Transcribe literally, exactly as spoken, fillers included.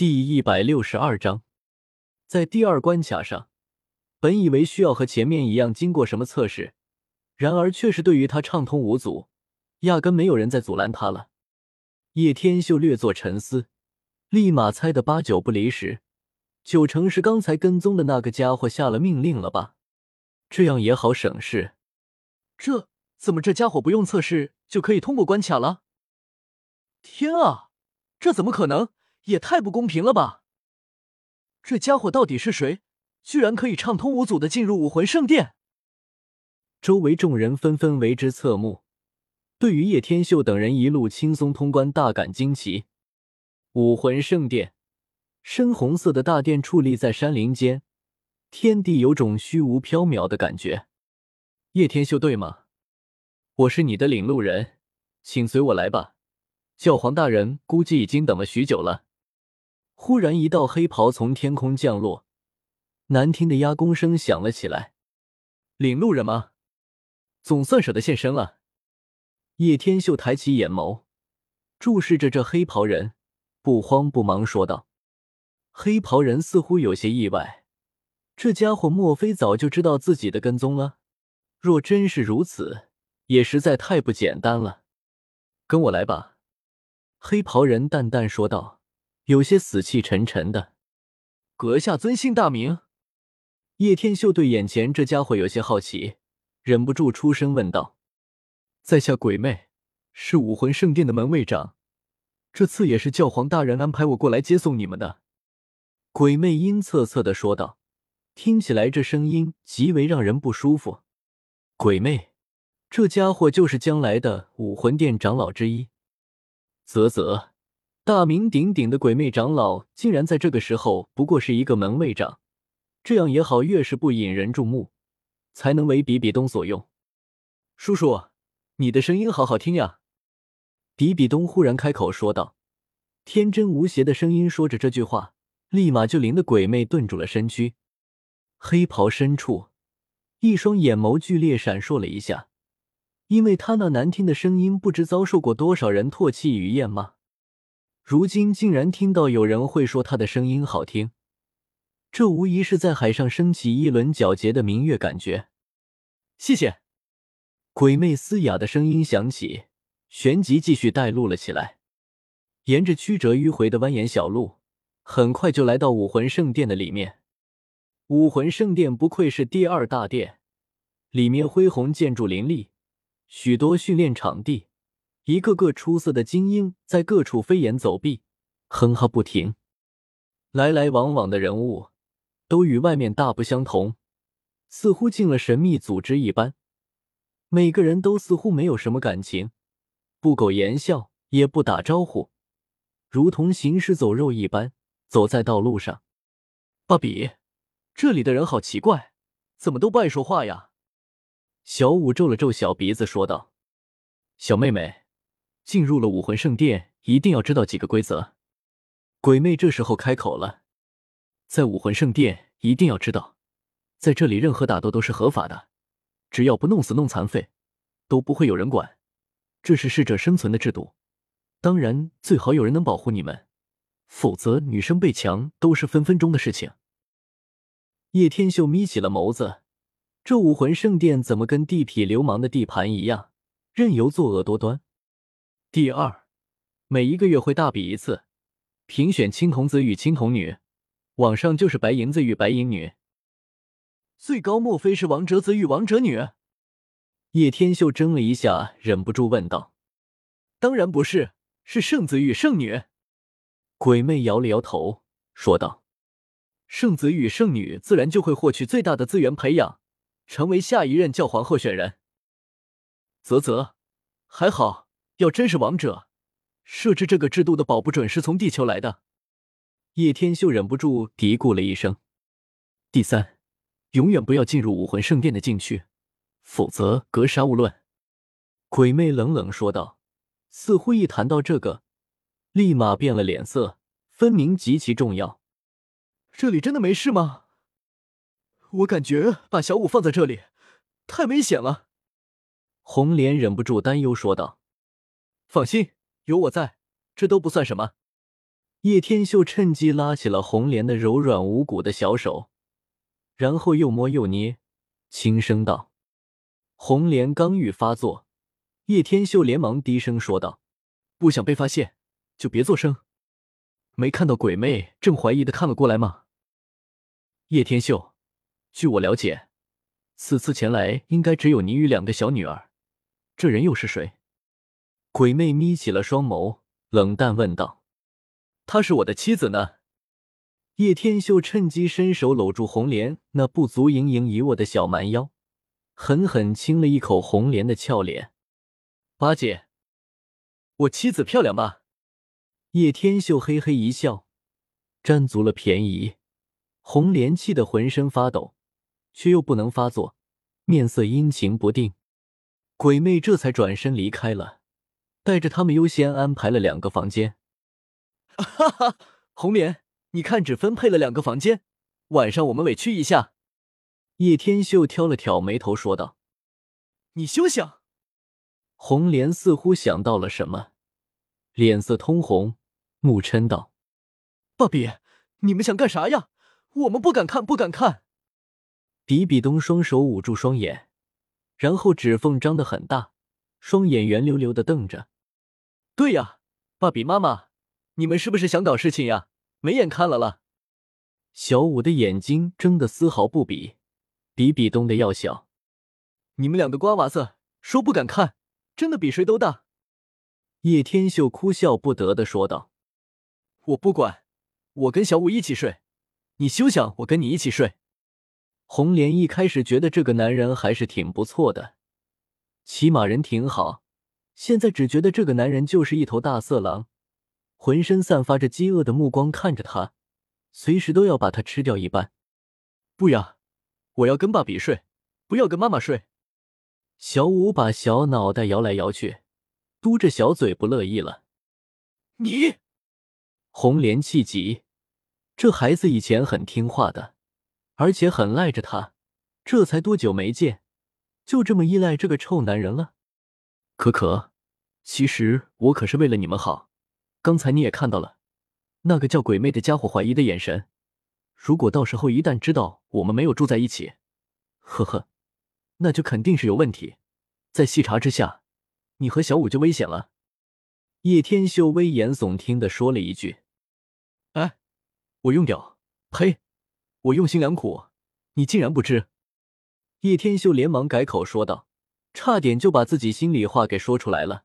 第一百六十二章，在第二关卡上，本以为需要和前面一样经过什么测试，然而却是对于他畅通无阻，压根没有人在阻拦他了。叶天秀略作沉思，立马猜得八九不离十，九成是刚才跟踪的那个家伙下了命令了吧？这样也好省事。这，怎么这家伙不用测试就可以通过关卡了？天啊，这怎么可能？也太不公平了吧！这家伙到底是谁？居然可以畅通无阻地进入武魂圣殿！周围众人纷纷为之侧目，对于叶天秀等人一路轻松通关大感惊奇。武魂圣殿，深红色的大殿矗立在山林间，天地有种虚无缥缈的感觉。叶天秀对吗？我是你的领路人，请随我来吧。教皇大人估计已经等了许久了。忽然一道黑袍从天空降落，难听的压弓声响了起来。领路人吗？总算舍得现身了。叶天秀抬起眼眸，注视着这黑袍人，不慌不忙说道。黑袍人似乎有些意外，这家伙莫非早就知道自己的跟踪了？若真是如此，也实在太不简单了。跟我来吧。黑袍人淡淡说道，有些死气沉沉的。阁下尊姓大名？叶天秀对眼前这家伙有些好奇，忍不住出声问道。在下鬼魅，是武魂圣殿的门卫长，这次也是教皇大人安排我过来接送你们的。鬼魅阴恻恻地说道，听起来这声音极为让人不舒服。鬼魅，这家伙就是将来的武魂殿长老之一。啧啧，大名鼎鼎的鬼魅长老竟然在这个时候不过是一个门卫长，这样也好，越是不引人注目，才能为比比东所用。叔叔，你的声音好好听呀！比比东忽然开口说道，天真无邪的声音说着这句话，立马就淋得鬼魅顿住了身躯。黑袍深处，一双眼眸剧烈闪烁了一下，因为他那难听的声音不知遭受过多少人唾弃与厌骂。如今竟然听到有人会说他的声音好听，这无疑是在海上升起一轮皎洁的明月感觉。谢谢。鬼魅嘶哑的声音响起，旋即继续带路了起来。沿着曲折迂回的蜿蜒小路，很快就来到武魂圣殿的里面。武魂圣殿不愧是第二大殿，里面恢宏建筑林立，许多训练场地，一个个出色的精英在各处飞檐走壁，哼哈不停。来来往往的人物都与外面大不相同，似乎进了神秘组织一般，每个人都似乎没有什么感情，不苟言笑，也不打招呼，如同行尸走肉一般走在道路上。爸比，这里的人好奇怪，怎么都不爱说话呀？小舞皱了皱小鼻子说道。小妹妹，进入了武魂圣殿一定要知道几个规则。鬼魅这时候开口了。在武魂圣殿一定要知道，在这里任何打斗都是合法的，只要不弄死弄残废都不会有人管，这是适者生存的制度，当然最好有人能保护你们，否则女生被强都是分分钟的事情。叶天秀眯起了眸子，这武魂圣殿怎么跟地痞流氓的地盘一样，任由作恶多端。第二，每一个月会大比一次，评选青童子与青童女，往上就是白银子与白银女，最高莫非是王者子与王者女？叶天秀怔了一下，忍不住问道。当然不是，是圣子与圣女。鬼魅摇了摇头说道。圣子与圣女自然就会获取最大的资源培养，成为下一任教皇候选人。啧啧，还好，要真是王者，设置这个制度的保不准是从地球来的。叶天秀忍不住嘀咕了一声。第三，永远不要进入武魂圣殿的禁区，否则格杀勿论。鬼魅冷冷说道，似乎一谈到这个，立马变了脸色，分明极其重要。这里真的没事吗？我感觉把小五放在这里太危险了。红莲忍不住担忧说道。放心，有我在，这都不算什么。叶天秀趁机拉起了红莲的柔软无骨的小手，然后又摸又捏，轻声道：“红莲刚欲发作，叶天秀连忙低声说道：‘不想被发现，就别作声。’没看到鬼魅正怀疑的看了过来吗？”叶天秀，据我了解，此次前来应该只有你与两个小女儿，这人又是谁？鬼魅眯起了双眸，冷淡问道：“她是我的妻子呢。”叶天秀趁机伸手搂住红莲那不足盈盈一握的小蛮腰，狠狠亲了一口红莲的俏脸。“八姐，我妻子漂亮吧？”叶天秀嘿嘿一笑，占足了便宜。红莲气得浑身发抖，却又不能发作，面色阴晴不定。鬼魅这才转身离开了，带着他们优先安排了两个房间。哈哈，红莲，你看只分配了两个房间，晚上我们委屈一下。叶天秀挑了挑眉头说道。你休想！红莲似乎想到了什么，脸色通红，怒嗔道：“爸比，你们想干啥呀？我们不敢看，不敢看！”比比东双手捂住双眼，然后指缝张得很大，双眼圆溜溜地瞪着。“对呀，爸比妈妈，你们是不是想搞事情呀？没眼看了了！”小五的眼睛睁得丝毫不比比比东的要小。“你们两个瓜娃子，说不敢看，真的比谁都大！”叶天秀哭笑不得地说道。“我不管，我跟小五一起睡。你休想我跟你一起睡！”红莲一开始觉得这个男人还是挺不错的，起码人挺好，现在只觉得这个男人就是一头大色狼，浑身散发着饥饿的目光看着他，随时都要把他吃掉一般。“不呀，我要跟爸比睡，不要跟妈妈睡！”小五把小脑袋摇来摇去，嘟着小嘴不乐意了。“你！”红莲气急，这孩子以前很听话的，而且很赖着他，这才多久没见，就这么依赖这个臭男人了。“可可，其实我可是为了你们好，刚才你也看到了，那个叫鬼魅的家伙怀疑的眼神，如果到时候一旦知道我们没有住在一起，呵呵，那就肯定是有问题，在细查之下，你和小五就危险了。”叶天秀危言耸听地说了一句。“哎，我用掉，呸！我用心良苦，你竟然不知！”叶天秀连忙改口说道，差点就把自己心里话给说出来了。